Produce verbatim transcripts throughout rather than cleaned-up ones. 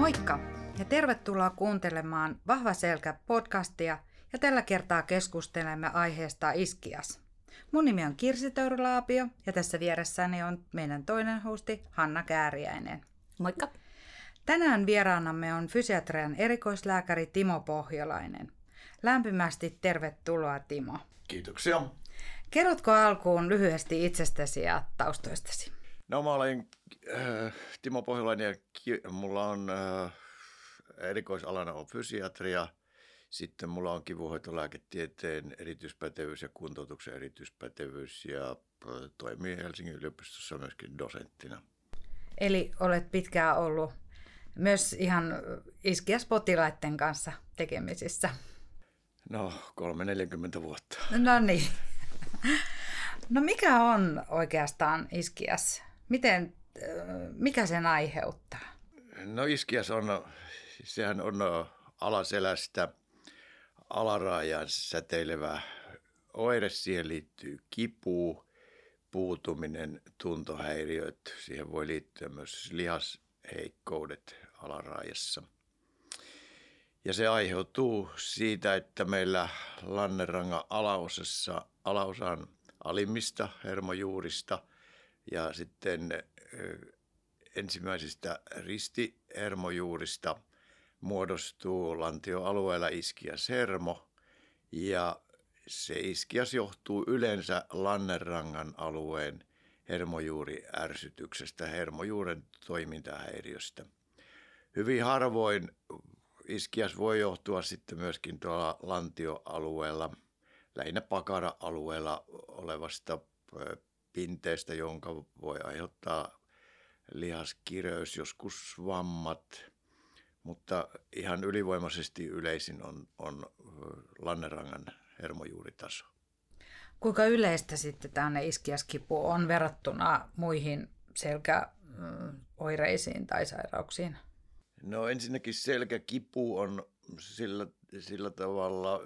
Moikka ja tervetuloa kuuntelemaan Vahva selkä -podcastia ja tällä kertaa keskustelemme aiheesta iskias. Mun nimi on Kirsti Teuru-Lapio ja tässä vieressäni on meidän toinen hosti Hanna Kääriäinen. Moikka! Tänään vieraanamme on fysiatrian erikoislääkäri Timo Pohjolainen. Lämpimästi tervetuloa, Timo. Kiitoksia. Kerrotko alkuun lyhyesti itsestäsi ja taustoistasi? No, mä olen äh, Timo Pohjolainen ja ki- mulla on äh, erikoisalana on fysiatria. Sitten mulla on kivunhoitolääketieteen erityispätevyys ja kuntoutuksen erityispätevyys ja äh, toimii Helsingin yliopistossa myöskin dosenttina. Eli olet pitkään ollut myös ihan iskiaspotilaiden kanssa tekemisissä. No, kolme neljäkymmentä vuotta. No niin. No, mikä on oikeastaan iskias? Miten, mikä sen aiheuttaa? No, iskias on, sehän on alaselästä alaraajaan säteilevä oire. Siihen liittyy kipu, puutuminen, tuntohäiriöt. Siihen voi liittyä myös lihasheikkoudet alaraajassa. Ja se aiheutuu siitä, että meillä lannerangan alaosassa, alaosan alimmista hermojuurista ja sitten ensimmäisistä ristihermojuurista muodostuu lantioalueella iskiashermo, ja se iskias johtuu yleensä lannerangan alueen hermojuuriärsytyksestä, hermojuuren toimintahäiriöstä. Hyvin harvoin iskias voi johtua sitten myöskin tuolla lantioalueella, lähinnä pakara-alueella olevasta pinteestä, jonka voi aiheuttaa lihaskireys, joskus vammat, mutta ihan ylivoimaisesti yleisin on, on lannerangan hermojuuritaso. Kuinka yleistä sitten tämä iskiaskipu on verrattuna muihin selkäoireisiin tai sairauksiin? No, ensinnäkin selkäkipu on sillä, sillä tavalla,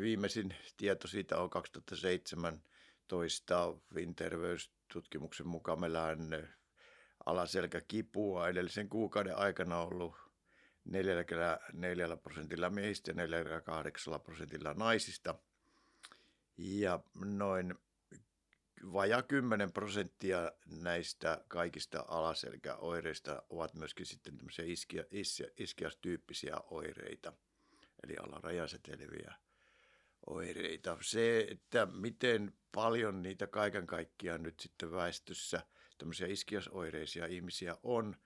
viimeisin tieto siitä on kaksituhattaseitsemäntoista Finterveystutkimuksen mukaan meillä on alaselkäkipua edellisen kuukauden aikana ollut neljäkymmentäneljä prosentilla miehistä ja neljäkymmentäkahdeksan prosentilla naisista. Ja noin vajaa kymmenen prosenttia näistä kaikista alaselkäoireista ovat myöskin sitten tämmöisiä iskiä, iskiastyyppisiä oireita, eli alarajasäteileviä oireita. Se, että miten paljon niitä kaiken kaikkiaan nyt sitten väestössä tämmöisiä iskiasoireisia ihmisiä on,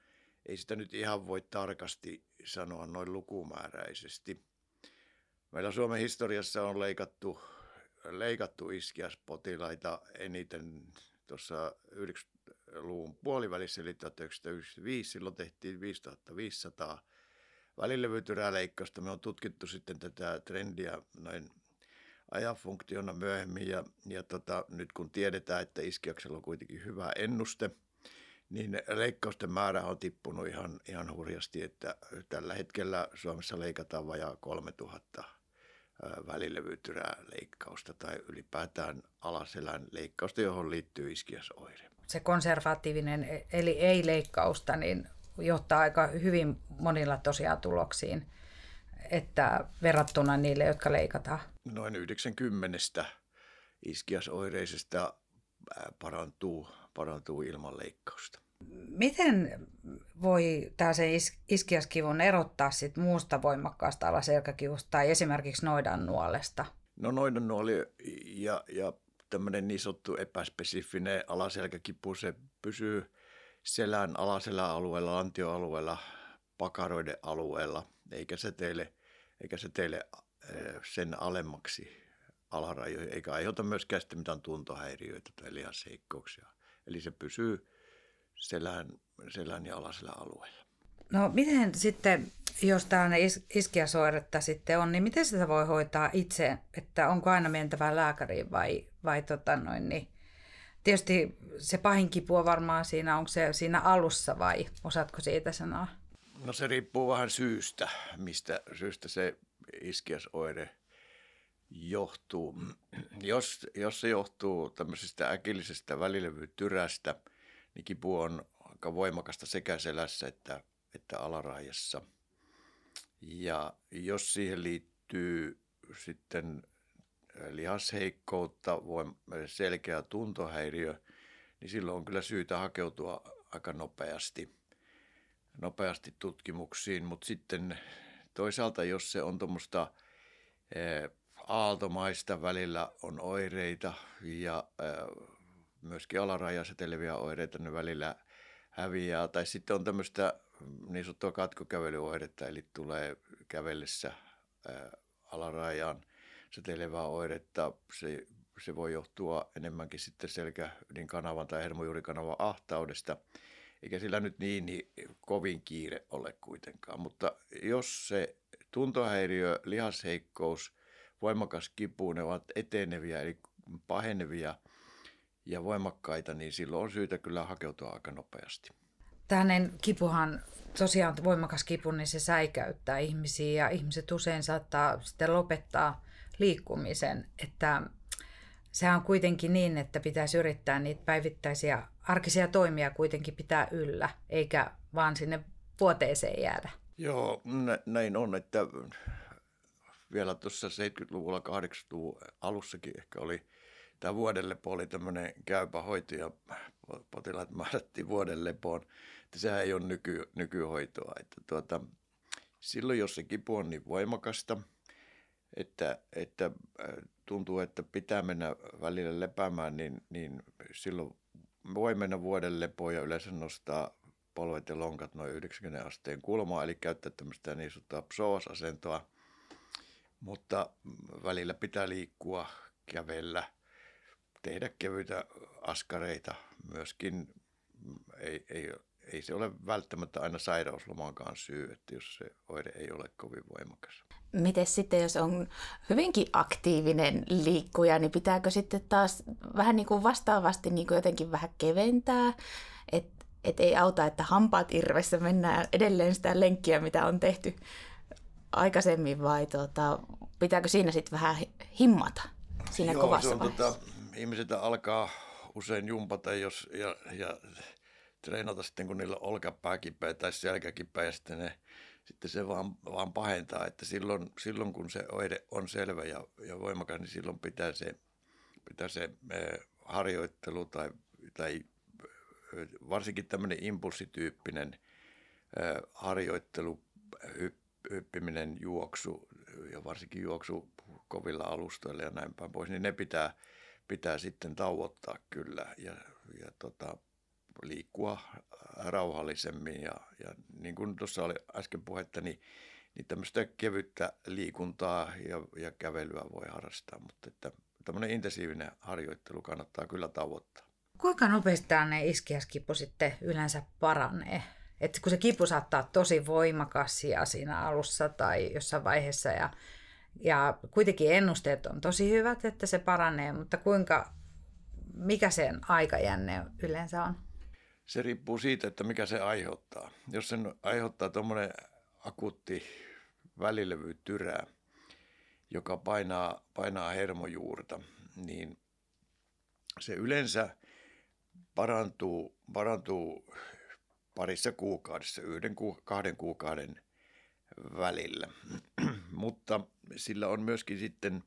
ei sitä nyt ihan voi tarkasti sanoa noin lukumääräisesti. Meillä Suomen historiassa on leikattu leikattu iskiaspotilaita eniten tuossa yhdeksänkymmentäluvun puolivälissä, eli tuhatyhdeksänsataayhdeksänkymmentäviisi, silloin tehtiin viisituhattaviisisataa välilevytyräleikkausta. Me on tutkittu sitten tätä trendiä noin ajanfunktiona myöhemmin, ja, ja tota, nyt kun tiedetään, että iskiaksella on kuitenkin hyvä ennuste, niin leikkausten määrä on tippunut ihan, ihan hurjasti, että tällä hetkellä Suomessa leikataan vajaa kolmetuhatta välilevytyrää leikkausta tai ylipäätään alaselän leikkausta, johon liittyy iskiasoire. Se konservatiivinen, eli ei leikkausta, niin johtaa aika hyvin monilla tosiaan tuloksiin, että verrattuna niille, jotka leikataan. Noin yhdeksänkymmentä iskiasoireisesta parantuu, parantuu ilman leikkausta. Miten voi tällaisen iskiaskivun erottaa sit muusta voimakkaasta alaselkäkivusta tai esimerkiksi noidannuolesta? No, noidannuoli ja, ja tämmöinen niin sanottu epäspesifinen alaselkäkipu, se pysyy selän alaseläalueella, lantioalueella, pakaroiden alueella, eikä se teille, eikä se teille sen alemmaksi alarajoihin, eikä aiheuta myöskään sitä mitään tuntohäiriöitä tai lihaseikkouksia. Eli se pysyy Selän, selän ja alaselän alueella. No, miten sitten, jos tällainen iskiasoiretta sitten on, niin miten sitä voi hoitaa itse? Että onko aina mentävä lääkäriin vai, vai tota noin, niin tietysti se pahin kipu on varmaan siinä, onko se siinä alussa vai osaatko siitä sanoa? No, se riippuu vähän syystä, mistä syystä se iskiasoire johtuu. Jos, jos se johtuu tämmöisestä äkillisestä välilevytyrästä, niin kipu on aika voimakasta sekä selässä että, että alarajassa. Ja jos siihen liittyy sitten lihasheikkoutta, selkeä tuntohäiriö, niin silloin on kyllä syytä hakeutua aika nopeasti, nopeasti tutkimuksiin. Mutta sitten toisaalta, jos se on tuommoista aaltomaista, välillä on oireita ja myöskin alarajaseteleviä oireita, ne välillä häviää. Tai sitten on tämmöistä niin sanottua katkokävelyoiretta, eli tulee kävellessä alarajaan setelevää oiretta. Se, se voi johtua enemmänkin sitten selkäydinkanavan tai hermojuurikanavan ahtaudesta. Eikä sillä nyt niin, niin kovin kiire ole kuitenkaan, mutta jos se tuntohäiriö, lihasheikkous, voimakas kipu, ne ovat eteneviä eli pahenevia ja voimakkaita, niin silloin on syytä kyllä hakeutua aika nopeasti. Tällainen kipuhan, tosiaan voimakas kipu, niin se säikäyttää ihmisiä ja ihmiset usein saattaa sitten lopettaa liikkumisen, että sehän on kuitenkin niin, että pitäisi yrittää niitä päivittäisiä arkisia toimia kuitenkin pitää yllä, eikä vaan sinne vuoteeseen jäädä. Joo, näin on, että vielä tuossa seitsemänkymmentäluvulla, kahdeksankymmentäluvun alussakin ehkä oli, tämä vuodelepo oli tämmöinen käypä hoito ja potilaat määrättiin vuodelepoon, että sehän ei ole nyky, nykyhoitoa. Että tuota, silloin, jos se kipu on niin voimakasta, että, että tuntuu, että pitää mennä välillä lepäämään, niin, niin silloin voi mennä vuoden lepoon ja yleensä nostaa polvet ja lonkat noin yhdeksänkymmentä asteen kulmaa, eli käyttää tämmöistä niin sanottua psoas-asentoa, mutta välillä pitää liikkua, kävellä, tehdä kevyitä askareita myöskin. Ei, ei, ei se ole välttämättä aina sairauslomankaan syy, että jos se oire ei ole kovin voimakas. Mites sitten, jos on hyvinkin aktiivinen liikkuja, niin pitääkö sitten taas vähän niin kuin vastaavasti niin kuin jotenkin vähän keventää? Että et ei auta, että hampaat irvessä mennään edelleen sitä lenkkiä, mitä on tehty aikaisemmin, vai tuota, pitääkö siinä sitten vähän himmata siinä Joo, kovassa se on vaiheessa? Tota, ihmiset alkaa usein jumpata jos, ja, ja treenata sitten, kun niillä on olkapää kipeä tai selkä kipeä, ja sitten ne Sitten se vaan, vaan pahentaa, että silloin, silloin kun se oire on selvä ja, ja voimakas, niin silloin pitää se, pitää se harjoittelu tai, tai varsinkin tämmöinen impulssityyppinen harjoittelu, hyppiminen, juoksu ja varsinkin juoksu kovilla alustoilla ja näin päin pois, niin ne pitää, pitää sitten tauottaa kyllä ja, ja tota, liikkua rauhallisemmin ja, ja niin kuin tuossa oli äsken puhetta, niin, niin tämmöistä kevyttä liikuntaa ja, ja kävelyä voi harrastaa, mutta että tämmöinen intensiivinen harjoittelu kannattaa kyllä tavoittaa. Kuinka nopeasti tämä iskiaskipu sitten yleensä paranee? Et kun se kipu saattaa tosi voimakas ja siinä alussa tai jossain vaiheessa ja, ja kuitenkin ennusteet on tosi hyvät, että se paranee, mutta kuinka mikä sen aikajänne yleensä on? Se riippuu siitä, että mikä se aiheuttaa. Jos sen aiheuttaa tuommoinen akuutti välilevytyrä, joka painaa, painaa hermojuurta, niin se yleensä parantuu, parantuu parissa kuukaudessa, yhden, kahden kuukauden välillä. Mutta sillä on myöskin sitten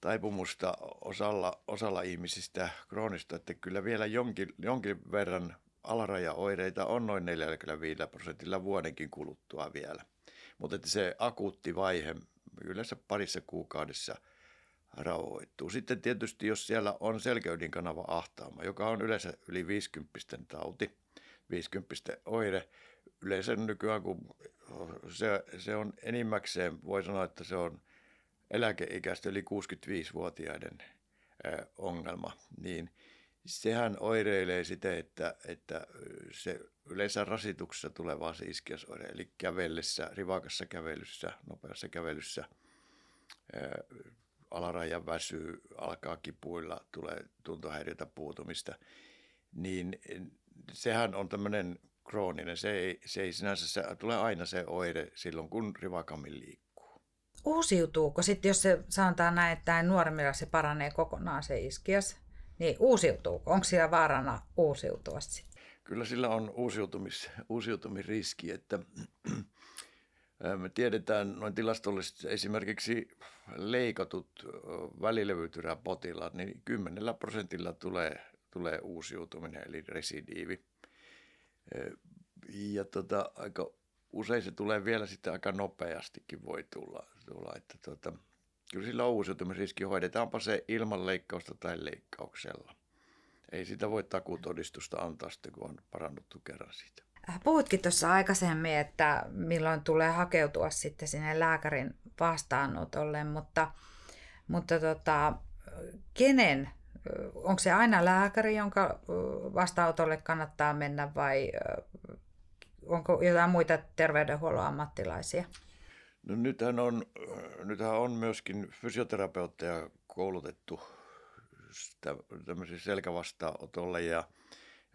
taipumusta osalla, osalla ihmisistä kroonista, että kyllä vielä jonkin, jonkin verran alarajaoireita on noin neljäkymmentäviisi prosentilla vuodenkin kuluttua vielä. Mutta että se akuutti vaihe yleensä parissa kuukaudessa rauhoittuu. Sitten tietysti, jos siellä on selkäydinkanava ahtaama, joka on yleensä yli viisikymppisten tauti, viisikymppisten oire, yleensä nykyään kun se, se on enimmäkseen, voi sanoa, että se on eläkeikäistä yli kuusikymmentäviisivuotiaiden ongelma, niin sehän oireilee sitä, että, että se yleensä rasituksessa tulee vaan se iskiasoire, eli kävellessä, rivakassa kävelyssä, nopeassa kävelyssä alaraja väsyy, alkaa kipuilla, tulee tuntohäiriötä, puutumista, niin sehän on tämmöinen krooninen, se ei, se ei sinänsä, se tulee aina se oire silloin, kun rivakammin liikkuu. Uusiutuuko sitten, jos se sanotaan näin, että nuoremmilla se paranee kokonaan se iskias, niin uusiutuuko? Onko siellä vaarana uusiutua sitten? Kyllä sillä on uusiutumis, uusiutumisriski, että me tiedetään noin tilastollisesti esimerkiksi leikatut välilevytyräpotilaat, niin kymmenellä prosentilla tulee, tulee uusiutuminen eli residiivi. Ja tota, aika usein se tulee vielä sitten aika nopeastikin voi tulla. tulla että tota, kyllä sillä on uusiutumisriski, hoidetaanpa se ilman leikkausta tai leikkauksella. Ei sitä voi takuutodistusta antaa sitten, kun on parannuttu kerran siitä. Puhutkin tuossa aikaisemmin, että milloin tulee hakeutua sitten sinne lääkärin vastaanotolle, mutta, mutta tota, kenen? Onko se aina lääkäri, jonka vastaanotolle kannattaa mennä vai onko jotain muita terveydenhuollon ammattilaisia? No nythän on, nythän on myöskin fysioterapeutteja koulutettu tämmöisiä selkävastaanotolle ja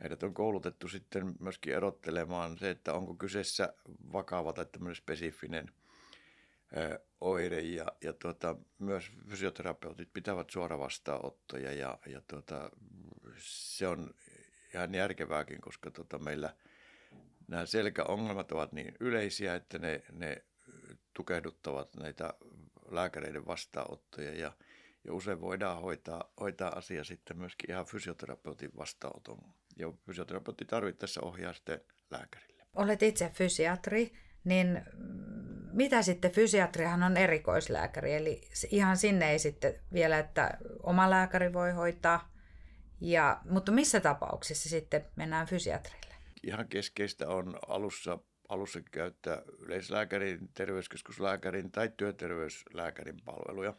heidät on koulutettu sitten myöskin erottelemaan se, että onko kyseessä vakava tai tämmöinen spesifinen oire ja, ja tuota, myös fysioterapeutit pitävät suoravastaanottoja ja, ja tuota, se on ihan järkevääkin, koska tuota, meillä nämä selkäongelmat ovat niin yleisiä, että ne, ne tukehduttavat näitä lääkäreiden vastaanottoja ja, ja usein voidaan hoitaa, hoitaa asia sitten myöskin ihan fysioterapeutin vastaanoton ja fysioterapeutti tarvittaessa ohjaa sitten lääkärille. Olet itse fysiatri, niin mitä sitten, fysiatriahan on erikoislääkäri, eli ihan sinne ei sitten vielä, että oma lääkäri voi hoitaa, ja, mutta missä tapauksessa sitten mennään fysiatrille? Ihan keskeistä on alussa, alussa käyttää yleislääkärin, terveyskeskuslääkärin tai työterveyslääkärin palveluja.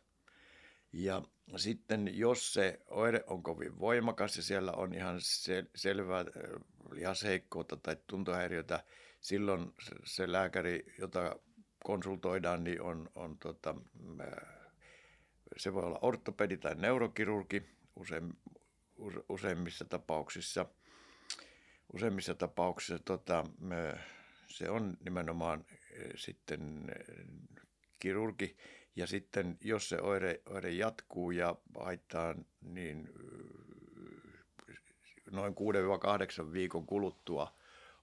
Ja sitten jos se oire on kovin voimakas ja siellä on ihan sel- selvää lihasheikkoutta tai tuntohäiriötä, silloin se lääkäri, jota konsultoidaan, niin on, on tota, se voi olla ortopedi tai neurokirurgi usein, useimmissa tapauksissa. Useimmissa tapauksissa tota, se on nimenomaan sitten kirurgi. Ja sitten jos se oire, oire jatkuu ja haittaa, niin noin kuudesta kahdeksaan viikon kuluttua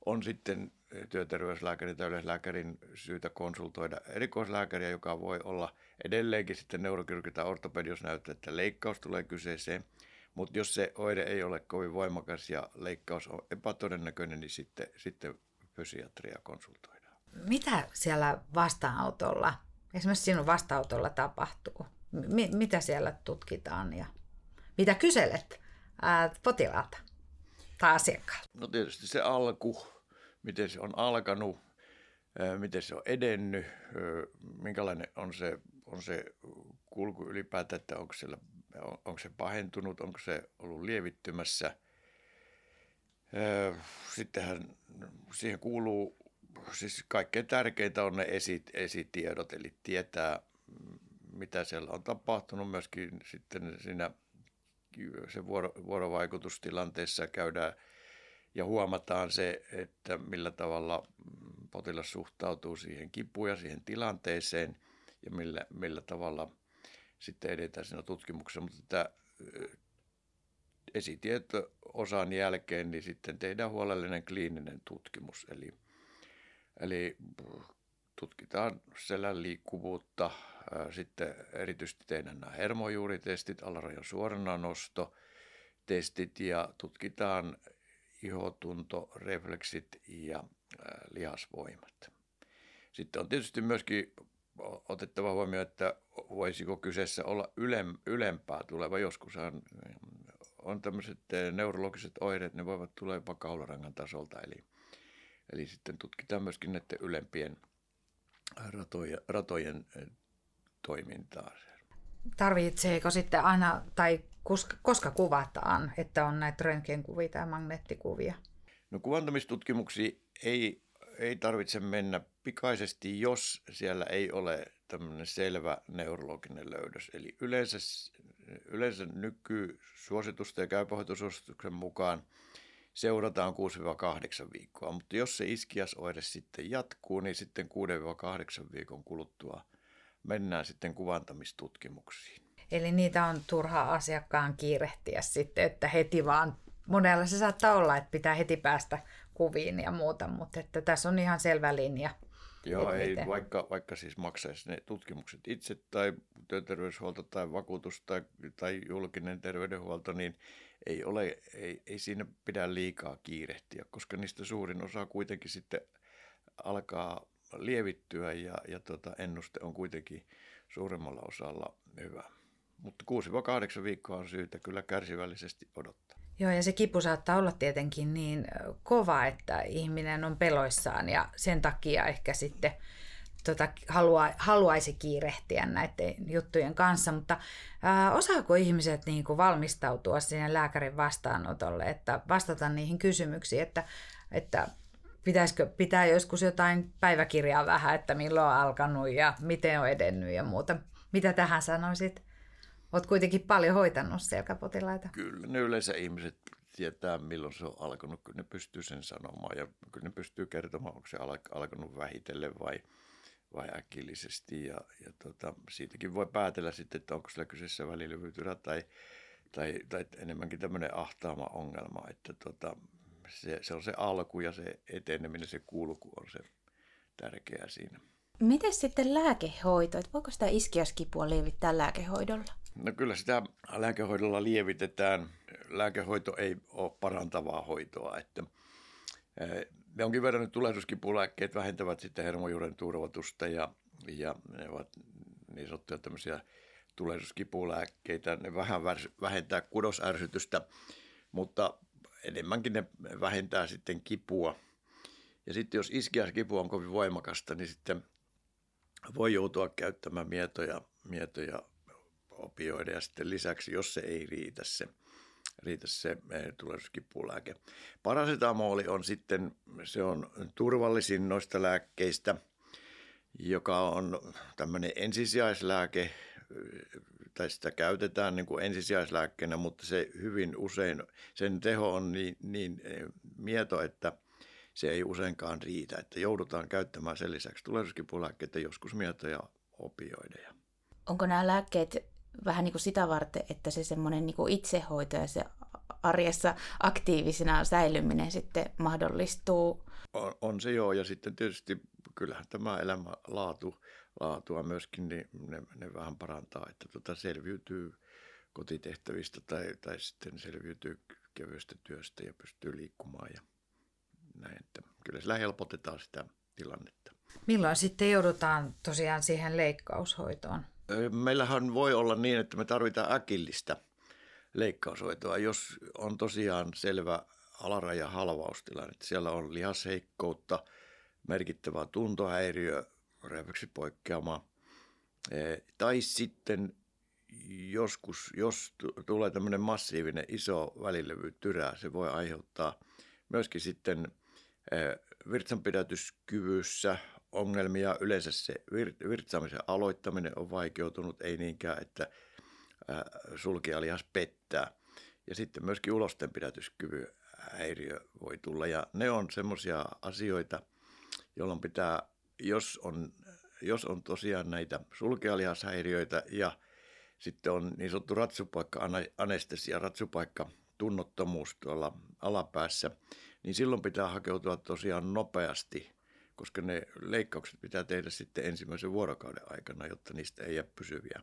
on sitten työterveyslääkärin tai yleislääkärin syytä konsultoida erikoislääkäriä, joka voi olla edelleenkin sitten neurokirurgi tai ortopedi, jos näyttää, että leikkaus tulee kyseeseen. Mutta jos se oire ei ole kovin voimakas ja leikkaus on epätodennäköinen, niin sitten, sitten fysiatria konsultoidaan. Mitä siellä vastaanotolla, esimerkiksi sinun vastaanotolla tapahtuu? M- mitä siellä tutkitaan ja mitä kyselet ää, potilaalta tai asiakkaalta? No tietysti se alku. Miten se on alkanut, miten se on edennyt, minkälainen on se, on se kulku ylipäätään, että onko, siellä, onko se pahentunut, onko se ollut lievittymässä. Sittenhän siihen kuuluu, siis kaikkein tärkeintä on ne esitiedot, eli tietää, mitä siellä on tapahtunut. Myöskin sitten siinä se vuoro, vuorovaikutustilanteessa käydään ja huomataan se, että millä tavalla potilas suhtautuu siihen kipuun ja siihen tilanteeseen ja millä, millä tavalla sitten edetään siinä tutkimuksessa. Mutta tämä esitieto-osan jälkeen niin sitten tehdään huolellinen kliininen tutkimus. Eli, eli tutkitaan selän liikkuvuutta, sitten erityisesti tehdään nämä hermojuuritestit, alarajan suorananostotestit ja tutkitaan ihotunto, refleksit ja lihasvoimat. Sitten on tietysti myöskin otettava huomioon, että voisiko kyseessä olla ylempää tuleva. Joskushan on tämmöiset neurologiset oireet, ne voivat tulla jopa kaularangan tasolta. Eli, eli sitten tutkitaan myöskin näiden ylempien ratojen, ratojen toimintaa. Tarvitseeko sitten aina tai koska, koska kuvataan, että on näitä röntgenkuvia tai magneettikuvia? No kuvantamistutkimuksiin ei, ei tarvitse mennä pikaisesti, jos siellä ei ole tämmöinen selvä neurologinen löydös. Eli yleensä, yleensä nykysuositusten ja käypähoitosuosituksen mukaan seurataan kuusi kahdeksan viikkoa, mutta jos se iskiasoire sitten jatkuu, niin sitten kuudesta kahdeksaan viikon kuluttua mennään sitten kuvantamistutkimuksiin. Eli niitä on turhaa asiakkaan kiirehtiä sitten, että heti vaan monella se saattaa olla, että pitää heti päästä kuviin ja muuta, mutta että tässä on ihan selvä linja. Joo, ei, vaikka, vaikka siis maksaisi ne tutkimukset itse tai työterveyshuolto tai vakuutus tai, tai julkinen terveydenhuolto, niin ei, ole, ei, ei siinä pidä liikaa kiirehtiä, koska niistä suurin osa kuitenkin sitten alkaa lievittyä ja, ja tota, ennuste on kuitenkin suuremmalla osalla hyvä. Mutta kuusi kahdeksan viikkoa on syytä kyllä kärsivällisesti odottaa. Joo, ja se kipu saattaa olla tietenkin niin kova, että ihminen on peloissaan ja sen takia ehkä sitten tota, halua, haluaisi kiirehtiä näiden juttujen kanssa. Mutta ää, osaako ihmiset niin kuin valmistautua siihen lääkärin vastaanotolle, että vastata niihin kysymyksiin, että, että pitäisikö, pitää joskus jotain päiväkirjaa vähän, että milloin on alkanut ja miten on edennyt ja muuta. Mitä tähän sanoisit? Olet kuitenkin paljon hoitanut selkäpotilaita. Kyllä, ne yleensä ihmiset tietää, milloin se on alkanut, kun ne pystyy sen sanomaan. Ja kyllä ne pystyy kertomaan, onko se alkanut vähitellen vai, vai äkillisesti. Ja, ja tota, siitäkin voi päätellä sitten, että onko sillä kyseessä välilevytyrä tai, tai, tai enemmänkin tämmöinen ahtaama ongelma. Että tota, se, se on se alku ja se eteneminen, se kulku on se tärkeä siinä. Miten sitten lääkehoito? Et voiko sitä iskiaskipua lievittää lääkehoidolla? No kyllä sitä lääkehoidolla lievitetään. Lääkehoito ei ole parantavaa hoitoa. Että me onkin verran nyt tulehduskipulääkkeet vähentävät sitten hermojuuren turvatusta ja, ja ne ovat niin sanottuja tämmöisiä tulehduskipulääkkeitä. Ne vähän vähentää kudosärsytystä, mutta enemmänkin ne vähentää sitten kipua. Ja sitten jos iskiaskipu on kovin voimakasta, niin sitten voi joutua käyttämään mietoja, mietoja opioideja ja sitten lisäksi, jos se ei riitä se, riitä se tulehduskipulääke. Parasetamooli on sitten, se on turvallisin noista lääkkeistä, joka on tämmöinen ensisijaislääke, tai sitä käytetään niin kuin ensisijaislääkkeenä, mutta se hyvin usein, sen teho on niin, niin mieto, että se ei useinkaan riitä, että joudutaan käyttämään sen lisäksi tulehduskipulääkkeitä, joskus mietoja opioideja. Onko nämä lääkkeet vähän niin kuin sitä varten, että se semmoinen niin kuin itsehoito ja se arjessa aktiivisena säilyminen sitten mahdollistuu? On, on se joo, ja sitten tietysti kyllähän tämä elämänlaatu, laatua myöskin, niin ne, ne vähän parantaa, että tuota selviytyy kotitehtävistä tai, tai sitten selviytyy kevyestä työstä ja pystyy liikkumaan ja näin, että kyllä sillä helpotetaan sitä tilannetta. Milloin sitten joudutaan tosiaan siihen leikkaushoitoon? Meillähän voi olla niin, että me tarvitaan äkillistä leikkaushoitoa, jos on tosiaan selvä alaraja halvaustilanne. Siellä on lihasheikkoutta, merkittävää tuntohäiriö, räväksi poikkeama. Tai sitten joskus, jos tulee tämmöinen massiivinen iso välilevytyrä, se voi aiheuttaa myöskin sitten virtsanpidätyskyvyssä ongelmia. Yleensä se virtsaamisen aloittaminen on vaikeutunut, ei niinkään, että sulkijalihas pettää. Ja sitten myöskin ulostenpidätyskyvyn häiriö voi tulla. Ja ne on semmoisia asioita, jolloin pitää, jos on, jos on tosiaan näitä sulkijalihashäiriöitä ja sitten on niin sanottu ratsupaikka-anestesia, ratsupaikka tunnottomuus tuolla alapäässä, niin silloin pitää hakeutua tosiaan nopeasti, koska ne leikkaukset pitää tehdä sitten ensimmäisen vuorokauden aikana, jotta niistä ei jää pysyviä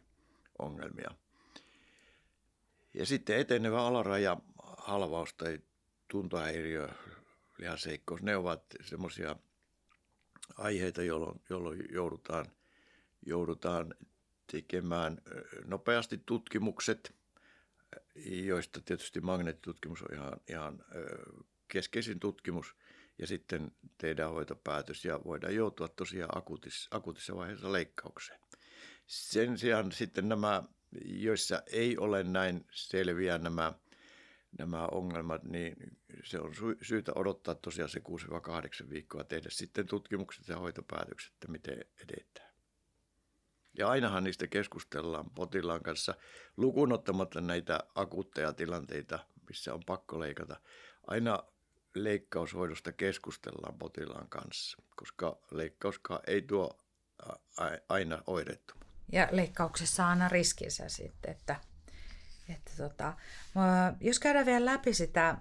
ongelmia. Ja sitten etenevä alaraja, halvaus tai tuntohäiriö, lihasheikkous, ne ovat semmoisia aiheita, jolloin, jolloin joudutaan, joudutaan tekemään nopeasti tutkimukset, joista tietysti magneettitutkimus on ihan, ihan keskeisin tutkimus, ja sitten tehdään hoitopäätös, ja voidaan joutua tosiaan akuutis, akuutissa vaiheessa leikkaukseen. Sen sijaan sitten nämä, joissa ei ole näin selviä nämä, nämä ongelmat, niin se on syytä odottaa tosiaan se kuusi kahdeksan viikkoa, tehdä sitten tutkimukset ja hoitopäätökset, että miten edetään. Ja ainahan niistä keskustellaan potilaan kanssa, lukuun ottamatta näitä akuutteja tilanteita, missä on pakko leikata. Aina leikkaushoidosta keskustellaan potilaan kanssa, koska leikkauskaan ei tuo aina oireettomuutta. Ja leikkauksessa on aina riskinsä sitten, että, että tota, jos käydään vielä läpi sitä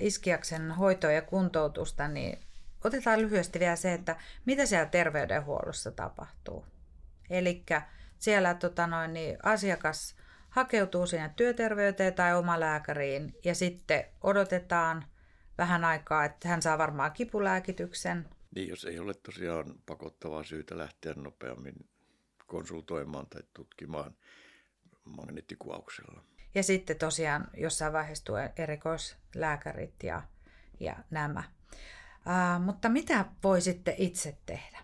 iskiaksen hoitoa ja kuntoutusta, niin otetaan lyhyesti vielä se, että mitä siellä terveydenhuollossa tapahtuu. Eli siellä tota noin, niin asiakas hakeutuu sinne työterveyteen tai omalääkäriin ja sitten odotetaan vähän aikaa, että hän saa varmaan kipulääkityksen. Niin, jos ei ole tosiaan pakottavaa syytä lähteä nopeammin konsultoimaan tai tutkimaan magneettikuvauksella. Ja sitten tosiaan jossain vaiheessa tuo erikoislääkärit ja, ja nämä. Ää, mutta mitä voi sitten itse tehdä?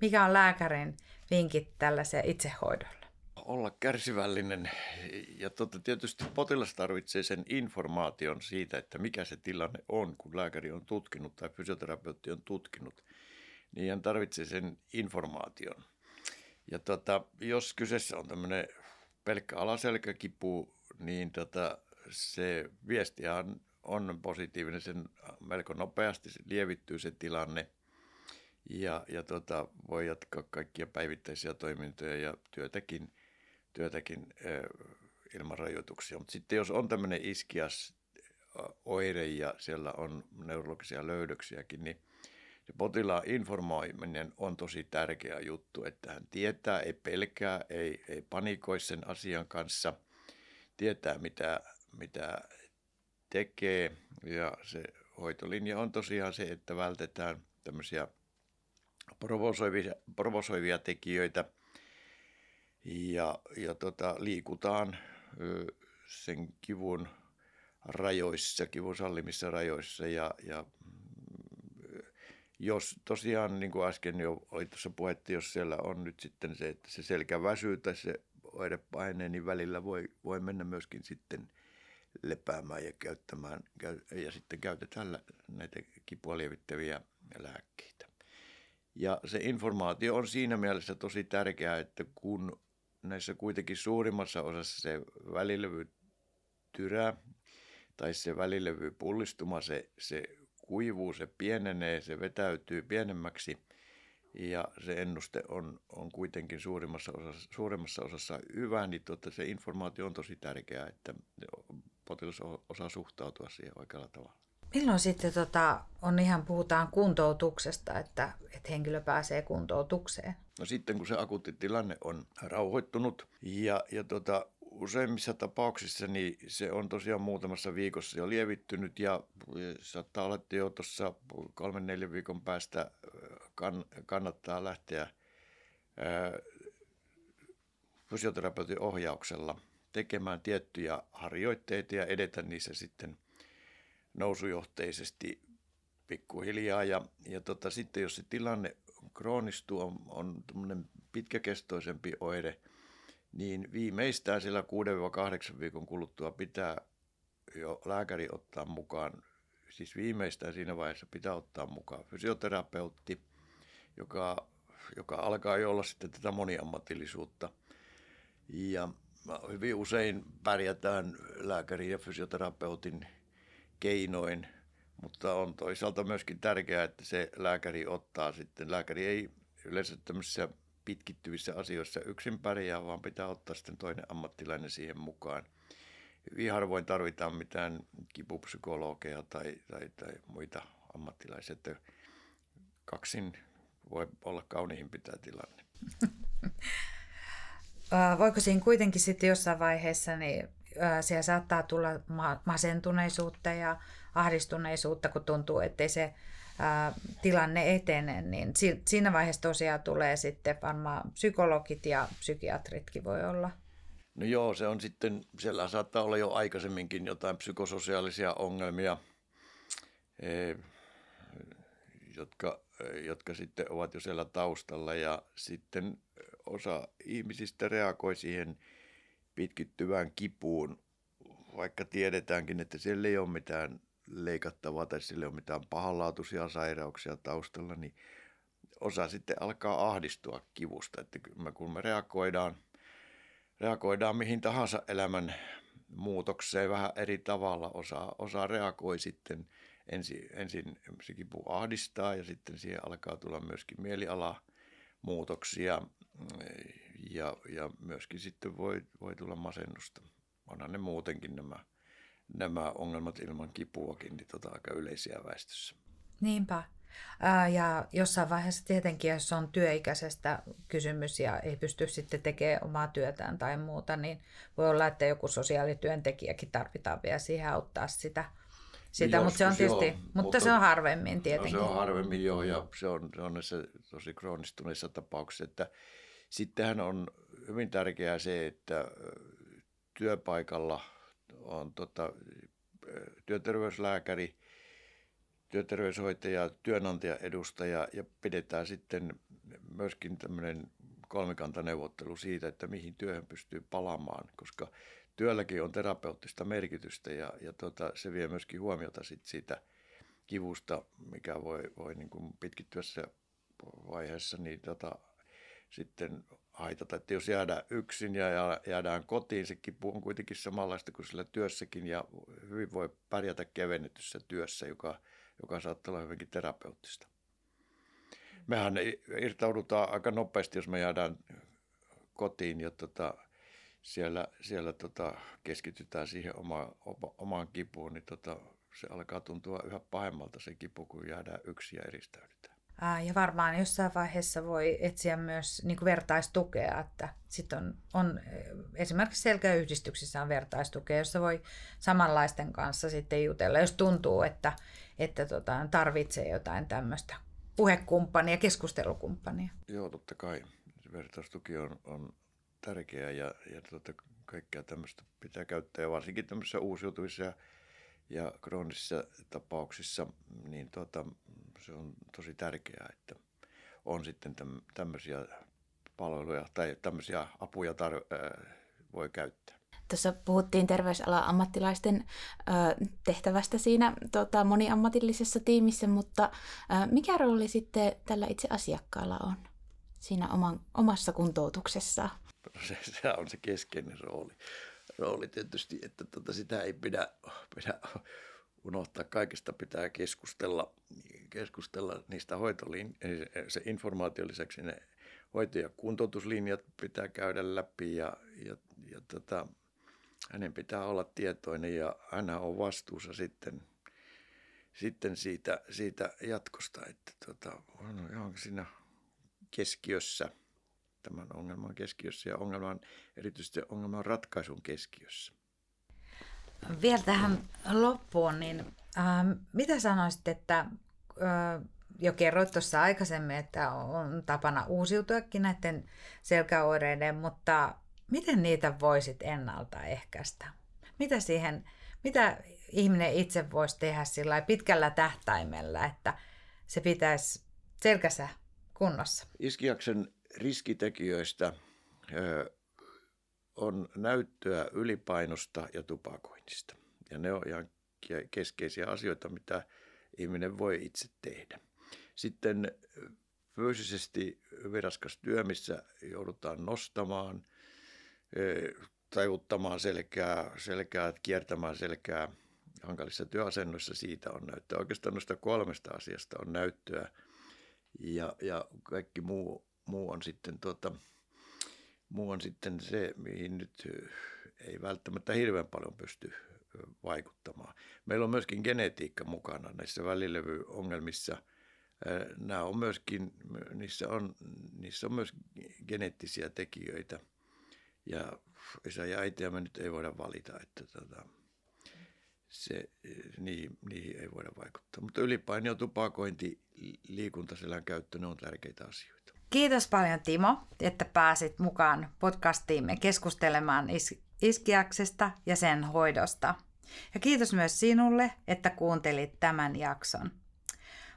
Mikä on lääkärin vinkit tällaiseen itsehoidolle? Olla kärsivällinen ja totta, tietysti potilas tarvitsee sen informaation siitä, että mikä se tilanne on, kun lääkäri on tutkinut tai fysioterapeutti on tutkinut, niin hän tarvitsee sen informaation. Ja tota, jos kyseessä on tämmöinen pelkkä alaselkäkipu, niin tota, se viestihan on positiivinen, sen melko nopeasti lievittyy se tilanne ja, ja tota, voi jatkaa kaikkia päivittäisiä toimintoja ja työtäkin, työtäkin äh, ilman rajoituksia. Mutta sitten jos on tämmöinen iskias oire ja siellä on neurologisia löydöksiäkin, niin se potilaan informoiminen on tosi tärkeä juttu, että hän tietää, ei pelkää, ei, ei panikoi sen asian kanssa, tietää mitä, mitä tekee. Ja se hoitolinja on tosiaan se, että vältetään tämmöisiä provosoivia, provosoivia tekijöitä ja, ja tota, liikutaan sen kivun rajoissa, kivun sallimissa rajoissa ja, ja jos tosiaan, niin kuin äsken jo oli tuossa puhetta, jos siellä on nyt sitten se, että se selkä väsyy tai se oire painee, niin välillä voi, voi mennä myöskin sitten lepäämään ja käyttämään, ja sitten käytetään näitä kipua lievittäviä lääkkeitä. Ja se informaatio on siinä mielessä tosi tärkeää, että kun näissä kuitenkin suurimmassa osassa se välilevy tyrää tai se välilevy pullistuma, se, se kuivuu, se pienenee, se vetäytyy pienemmäksi ja se ennuste on, on kuitenkin suurimmassa osassa, suurimmassa osassa hyvä, niin tuota, se informaatio on tosi tärkeää, että potilas osaa suhtautua siihen oikealla tavalla. Milloin sitten tota, on ihan puhutaan kuntoutuksesta, että, että henkilö pääsee kuntoutukseen? No sitten kun se akuutti tilanne on rauhoittunut ja, ja tota, useimmissa tapauksissa niin se on tosiaan muutamassa viikossa jo lievittynyt ja saattaa olla, että jo tuossa kolmen neljän viikon päästä kann- kannattaa lähteä ää, fysioterapeutin ohjauksella tekemään tiettyjä harjoitteita ja edetä niissä sitten nousujohteisesti pikkuhiljaa. Ja, ja tota, sitten jos se tilanne kroonistuu, on, on tämmöinen pitkäkestoisempi oire, niin viimeistään sillä kuuden kahdeksan viikon kuluttua pitää jo lääkäri ottaa mukaan, siis viimeistään siinä vaiheessa pitää ottaa mukaan fysioterapeutti, joka, joka alkaa jo olla sitten tätä moniammatillisuutta. Ja hyvin usein pärjätään lääkärin ja fysioterapeutin keinoin, mutta on toisaalta myöskin tärkeää, että se lääkäri ottaa sitten, lääkäri ei yleensä tämmöisessä pitkittyvissä asioissa yksin pärjää, vaan pitää ottaa sitten toinen ammattilainen siihen mukaan. Hyvin harvoin tarvitaan mitään kipupsykologeja tai, tai, tai muita ammattilaisia, että kaksin voi olla kauniimpi tämä tilanne. Voiko siinä kuitenkin sitten jossain vaiheessa, niin siellä saattaa tulla masentuneisuutta ja ahdistuneisuutta, kun tuntuu, ettei se tilanne etene, niin siinä vaiheessa tosiaan tulee sitten varmaan psykologit ja psykiatritkin voi olla. No joo, se on sitten, siellä saattaa olla jo aikaisemminkin jotain psykososiaalisia ongelmia, jotka, jotka sitten ovat jo siellä taustalla ja sitten osa ihmisistä reagoi siihen pitkittyvään kipuun, vaikka tiedetäänkin, että siellä ei ole mitään leikattavaa tai sillä ei ole mitään pahanlaatuisia sairauksia taustalla, niin osa sitten alkaa ahdistua kivusta. Että kun me reagoidaan, reagoidaan mihin tahansa elämän muutokseen vähän eri tavalla, osa, osa reagoi sitten, ensin, ensin se kipu ahdistaa ja sitten siihen alkaa tulla myöskin mielialamuutoksia ja, ja myöskin sitten voi, voi tulla masennusta. Onhan ne muutenkin nämä nämä ongelmat ilman kipuakin niin tota, aika yleisiä väestössä. Niinpä. Ää, ja jossain vaiheessa tietenkin, jos on työikäisestä kysymys ja ei pysty sitten tekemään omaa työtään tai muuta, niin voi olla, että joku sosiaalityöntekijäkin tarvitaan vielä siihen auttaa sitä. Sitä, joskus, mutta se on tietysti, joo, mutta, mutta se on harvemmin tietenkin. No se on harvemmin joo, ja se on, se on näissä tosi kroonistuneissa tapauksissa, että sittenhän on hyvin tärkeää se, että työpaikalla on tota, työterveyslääkäri, työterveyshoitaja, työnantajan edustaja ja pidetään sitten myöskin tämmöinen kolmikantaneuvottelu siitä, että mihin työhön pystyy palaamaan, koska työlläkin on terapeuttista merkitystä ja, ja tuota, se vie myöskin huomiota sit siitä kivusta, mikä voi, voi niin kuin pitkittyessä vaiheessa niin tota, sitten haitata. Että jos jäädään yksin ja jäädään kotiin, se kipu on kuitenkin samanlaista kuin sillä työssäkin ja hyvin voi pärjätä kevennetyssä työssä, joka, joka saattaa olla hyvinkin terapeuttista. Mehän irtaudutaan aika nopeasti, jos me jäädään kotiin ja tota, Siellä, siellä tota, keskitytään siihen oma, oma, omaan kipuun, niin tota, se alkaa tuntua yhä pahemmalta se kipu, kun jäädään yksin ja eristäydytään. Aa, ja varmaan jossain vaiheessa voi etsiä myös niin kuin vertaistukea, että sit on, on, esimerkiksi selkäyhdistyksissä on vertaistukea, jossa voi samanlaisten kanssa sitten jutella, jos tuntuu, että, että tota, tarvitsee jotain tämmöistä puhekumppania, keskustelukumppania. Joo, totta kai. Vertaistuki on... on tärkeää ja, ja tuota, kaikkea tämmöistä pitää käyttää ja varsinkin tämmöisissä uusiutuvissa ja, ja kroonisissa tapauksissa, niin tuota, se on tosi tärkeää, että on sitten täm, tämmöisiä palveluja tai tämmöisiä apuja tar- äh, voi käyttää. Tuossa puhuttiin terveysalan ammattilaisten ö, tehtävästä siinä tota, moniammatillisessa tiimissä, mutta ö, mikä rooli sitten tällä itse asiakkaalla on siinä oman, omassa kuntoutuksessaan? Se, se on se keskeinen rooli, rooli tietysti, että tota, sitä ei pidä, pidä unohtaa. Kaikista pitää keskustella, keskustella niistä hoitolinjoista, se informaation lisäksi ne hoito- ja kuntoutuslinjat pitää käydä läpi ja, ja, ja tota, hänen pitää olla tietoinen ja hän on vastuussa sitten, sitten siitä, siitä jatkosta, että tota, on ihan siinä keskiössä. Tämän ongelman keskiössä ja ongelman, erityisesti ongelman ratkaisun keskiössä. Vielä tähän loppuun, niin äh, mitä sanoisit, että äh, jo kerroit tuossa aikaisemmin, että on tapana uusiutuakin näiden selkäoireiden, mutta miten niitä voisit ennaltaehkäistä? Mitä, siihen, mitä ihminen itse voisi tehdä sillä pitkällä tähtäimellä, että se pitäisi selkässä kunnossa? Iskiaksen riskitekijöistä ö, on näyttöä ylipainosta ja tupakoinnista. Ja ne on ihan keskeisiä asioita, mitä ihminen voi itse tehdä. Sitten fyysisesti raskas työ, missä joudutaan nostamaan, ö, taivuttamaan selkää, selkää, kiertämään selkää hankalissa työasennoissa, siitä on näyttöä. Oikeastaan noista kolmesta asiasta on näyttöä ja, ja kaikki muu Muu on, sitten tuota, muu on sitten se, mihin nyt ei välttämättä hirveän paljon pysty vaikuttamaan. Meillä on myöskin genetiikka mukana näissä välilevyongelmissa. Nämä on myöskin, niissä, on, niissä on myös geneettisiä tekijöitä. Ja isä ja äitiä me nyt ei voida valita, että tuota, se, niihin, niihin ei voida vaikuttaa. Mutta ylipaino ja tupakointi, liikuntaselän käyttö, ne on tärkeitä asioita. Kiitos paljon Timo, että pääsit mukaan podcastiimme keskustelemaan is- iskiaksesta ja sen hoidosta. Ja kiitos myös sinulle, että kuuntelit tämän jakson.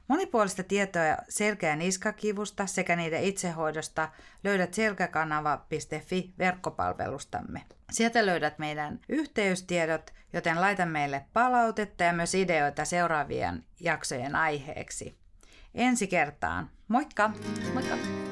Monipuolista tietoa selkä- ja niskakivusta sekä niiden itsehoidosta löydät selkäkanava piste fi verkkopalvelustamme. Sieltä löydät meidän yhteystiedot, joten laita meille palautetta ja myös ideoita seuraavien jaksojen aiheeksi. Ensi kertaan. Moikka! Moikka!